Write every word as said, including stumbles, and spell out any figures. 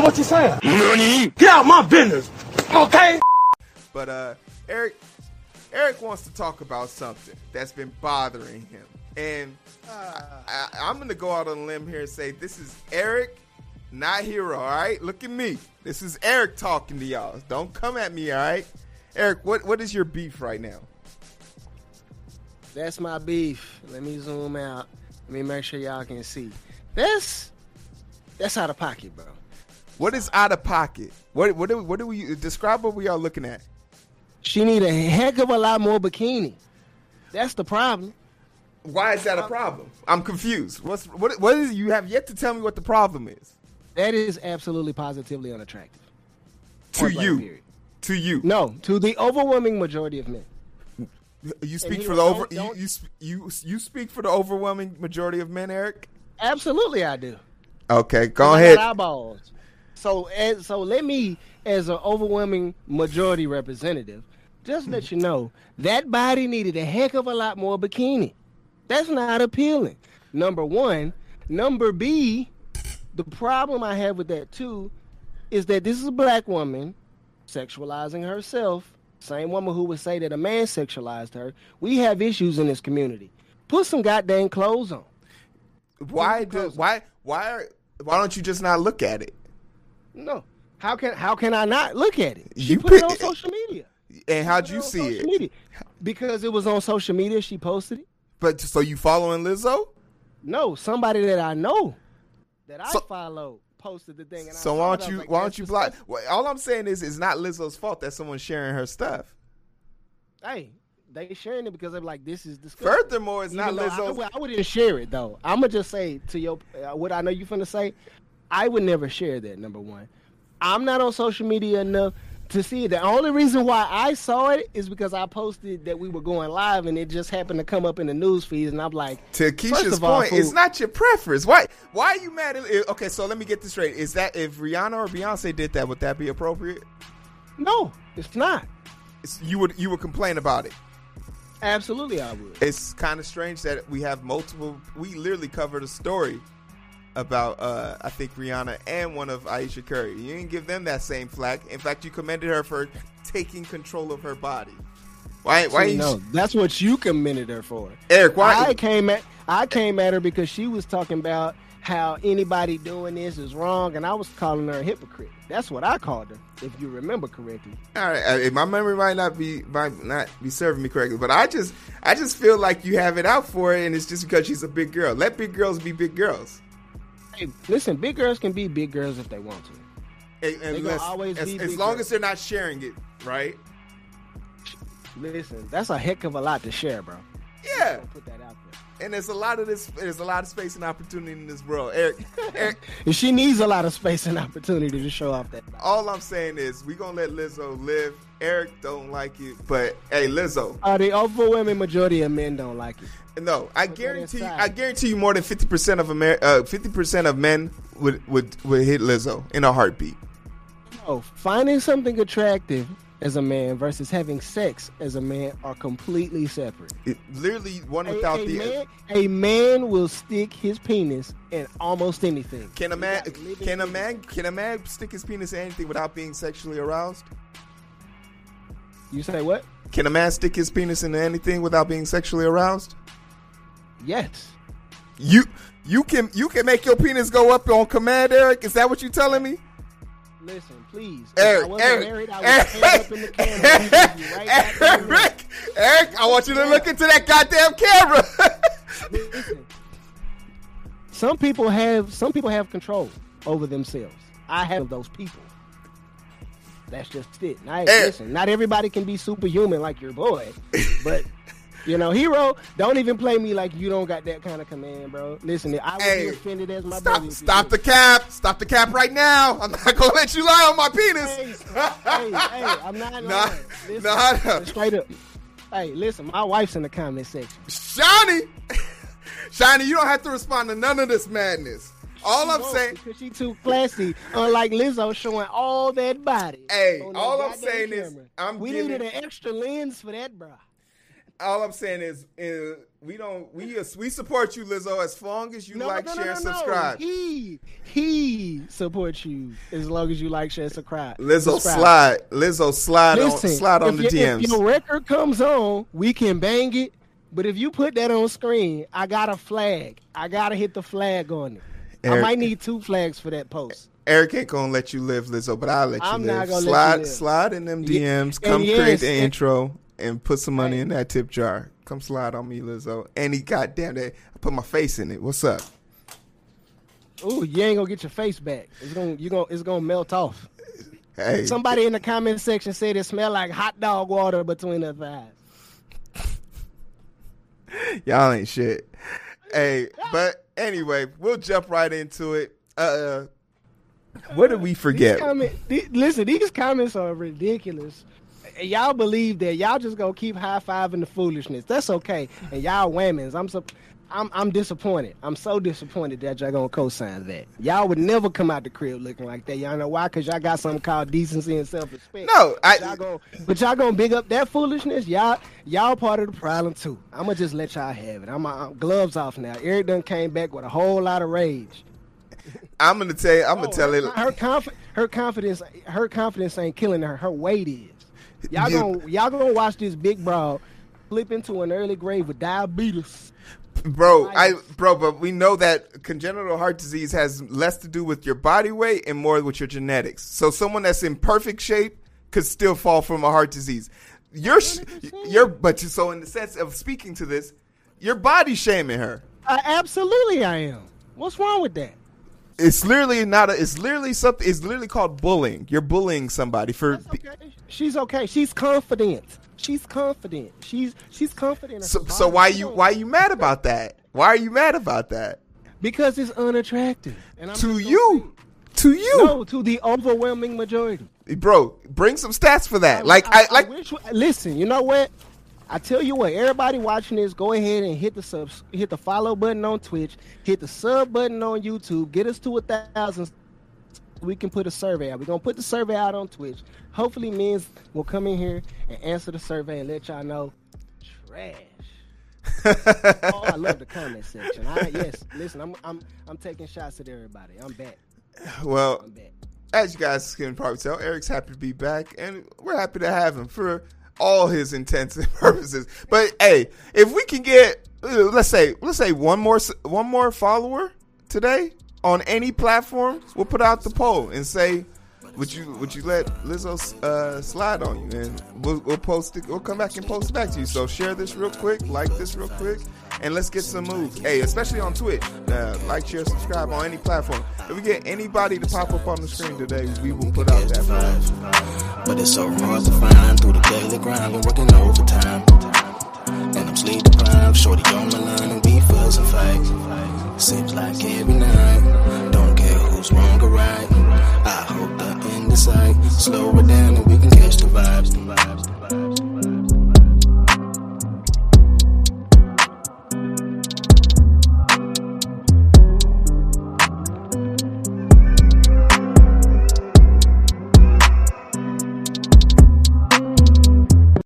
So what you saying? Money. Get out my business, okay? But uh, Eric, Eric wants to talk about something that's been bothering him, and uh, I, I'm gonna go out on a limb here and say this is Eric, not Hero. All right, look at me. This is Eric talking to y'all. Don't come at me, all right? Eric, what what is your beef right now? That's my beef. Let me zoom out. Let me make sure y'all can see. That's that's out of pocket, bro. What is out of pocket? What what do, what do we describe? What we are looking at? She need a heck of a lot more bikini. That's the problem. Why is that a problem? I'm confused. What's what? What is you have yet to tell me what the problem is? That is absolutely positively unattractive. To you. Period. To you. No, to the overwhelming majority of men. You speak for the over. You, you you you speak for the overwhelming majority of men, Eric. Absolutely, I do. Okay, go ahead. Eyeballs. So as, so let me, as an overwhelming majority representative, just let you know that body needed a heck of a lot more bikini. That's not appealing. Number one. Number B. The problem I have with that too is that this is a black woman sexualizing herself. Same woman who would say that a man sexualized her. We have issues in this community. Put some goddamn clothes on. Why do why why are, why don't you just not look at it? No. How can how can I not look at it? She you put it on social media. And how'd you see it? Media. Because it was on social media, she posted it. But so you following Lizzo? No, somebody that I know that so, I follow posted the thing. And so I why don't you like, why don't you block? Well, all I'm saying is it's not Lizzo's fault that someone's sharing her stuff. Hey, they sharing it because they're like, this is disgusting. Furthermore, it's Even not Lizzo's. I, I wouldn't share it though. I'm gonna just say to your uh, what I know you finna say. I would never share that, number one. I'm not on social media enough to see it. The only reason why I saw it is because I posted that we were going live and it just happened to come up in the news feeds, and I'm like, to Keisha's point, it's not your preference. Why Why are you mad at, okay, so let me get this straight. Is that if Rihanna or Beyonce did that, would that be appropriate? No, it's not. It's, you would you would complain about it? Absolutely, I would. It's kind of strange that we have multiple, we literally covered a story about uh I think Rihanna and one of Aisha Curry. You didn't give them that same flack. In fact, you commended her for taking control of her body. Why why you know, that's what you commended her for. Eric, why I came at I came at her because she was talking about how anybody doing this is wrong, and I was calling her a hypocrite. That's what I called her, if you remember correctly. All right, my memory might not be might not be serving me correctly, but I just I just feel like you have it out for it, and it's just because she's a big girl. Let big girls be big girls. Hey, listen, big girls can be big girls if they want to. Hey, unless, always as, as long girls. As they're not sharing it, right? Listen, that's a heck of a lot to share, bro. Yeah. Put that out there. And there's a lot of this. There's a lot of space and opportunity in this world, Eric. Eric. And she needs a lot of space and opportunity to show off that. All I'm saying is we're gonna let Lizzo live. Eric don't like it, but hey, Lizzo. Uh, the overwhelming majority of men don't like it. No, I Put guarantee. I guarantee you, more than fifty percent of Amer- uh, fifty percent of men would, would would hit Lizzo in a heartbeat. No, finding something attractive as a man versus having sex as a man are completely separate. It, literally, one a, without a the man, a man will stick his penis in almost anything. Can a man? Can a man? Can a man stick his penis in anything without being sexually aroused? You say what? Can a man stick his penis into anything without being sexually aroused? Yes. You you can you can make your penis go up on command, Eric? Is that what you're telling me? Listen, please. Eric, I wasn't Eric, married, I Eric, was Eric, up in the camera. Right Eric, Eric, I want you to look into that goddamn camera. Listen, some people have some people have control over themselves. I have those people. That's just it. Now, listen, not everybody can be superhuman like your boy, but you know, Hero, don't even play me like you don't got that kind of command, bro. Listen, I would hey, be offended as my stop, brother. Stop the cap. Stop the cap right now. I'm not gonna let you lie on my penis. Hey, hey, hey I'm not lying. Nah, listen, nah. Straight up. Hey, listen, my wife's in the comment section. Shiny, Shiny, you don't have to respond to none of this madness. All she I'm saying, because she too classy, unlike Lizzo showing all that body. Hey, all I'm saying camera. is, I'm we giving, needed an extra lens for that, bro. All I'm saying is, is We don't. We we support you, Lizzo, as long as you no, like, no, no, share, no, no, subscribe. No. He he supports you as long as you like, share, subscribe. Lizzo subscribe. slide. Lizzo slide Listen, on slide on the you, D Ms. If your record comes on, we can bang it. But if you put that on screen, I got a flag. I gotta hit the flag on it. Eric, I might need two flags for that post. Eric ain't gonna let you live, Lizzo, but I'll let you I'm live. Not gonna slide let you live. Slide in them D Ms. Yeah. Come yes, create the and, intro and put some money right. in that tip jar. Come slide on me, Lizzo. And he goddamn that I put my face in it. What's up? Ooh, you ain't gonna get your face back. It's gonna you gonna it's gonna melt off. Hey. Somebody in the comment section said it smelled like hot dog water between the thighs. Y'all ain't shit. Hey, but anyway, we'll jump right into it. Uh, what did we forget? These comment, th- listen, these comments are ridiculous. Y'all believe that y'all just gonna keep high fiving the foolishness. That's okay. And y'all women's, I'm so, I'm I'm disappointed. I'm so disappointed that y'all gonna co-sign that. Y'all would never come out the crib looking like that. Y'all know why? Because y'all got something called decency and self-respect. No, I. But y'all gonna, but y'all gonna big up that foolishness. Y'all y'all part of the problem too. I'm gonna just let y'all have it. I'm, I'm gloves off now. Eric done came back with a whole lot of rage. I'm gonna tell you. I'm oh, gonna tell it. Her conf- her confidence, her confidence ain't killing her. Her weight is. Y'all gonna, y'all gonna watch this big bro flip into an early grave with diabetes. Bro, I bro, but we know that congenital heart disease has less to do with your body weight and more with your genetics. So someone that's in perfect shape could still fall from a heart disease. You're, you're, but so in the sense of speaking to this, you're body shaming her. Uh, absolutely, I am. What's wrong with that? It's literally not a, it's literally something, it's literally called bullying. You're bullying somebody for. Okay. She's okay. She's confident. She's confident. She's, she's confident. So, so why you, why you mad about that? Why are you mad about that? Because it's unattractive. And I'm to you, to you, no, to the overwhelming majority. Bro, bring some stats for that. I, like, I, I, I like, wish, listen, you know what? I tell you what, everybody watching this, go ahead and hit the sub, hit the follow button on Twitch, hit the sub button on YouTube, get us to a thousand. So we can put a survey out. We're gonna put the survey out on Twitch. Hopefully, men will come in here and answer the survey and let y'all know. Trash. Oh, I love the comment section. I, yes, listen, I'm I'm I'm taking shots at everybody. I'm back. Well, I'm back. As you guys can probably tell, Eric's happy to be back, and we're happy to have him for all his intents and purposes. But hey, if we can get let's say let's say one more one more follower today on any platform, we'll put out the poll and say, would you would you let Lizzo uh, slide on you? And we'll, we'll post it. We'll come back and post it back to you. So share this real quick, like this real quick, and let's get some moves. Hey, especially on Twitch, uh, like, share, subscribe on any platform. If we get anybody to pop up on the screen today, we will put out that vibe. But it's so hard to find through the daily grind. We're working overtime, and I'm sleep deprived. Shorty on my line, and we fuss and fight. Seems like every night. Don't care who's wrong or right. I hope the end is sight. Slow it down, and we can catch the vibes. The vibes. The vibes.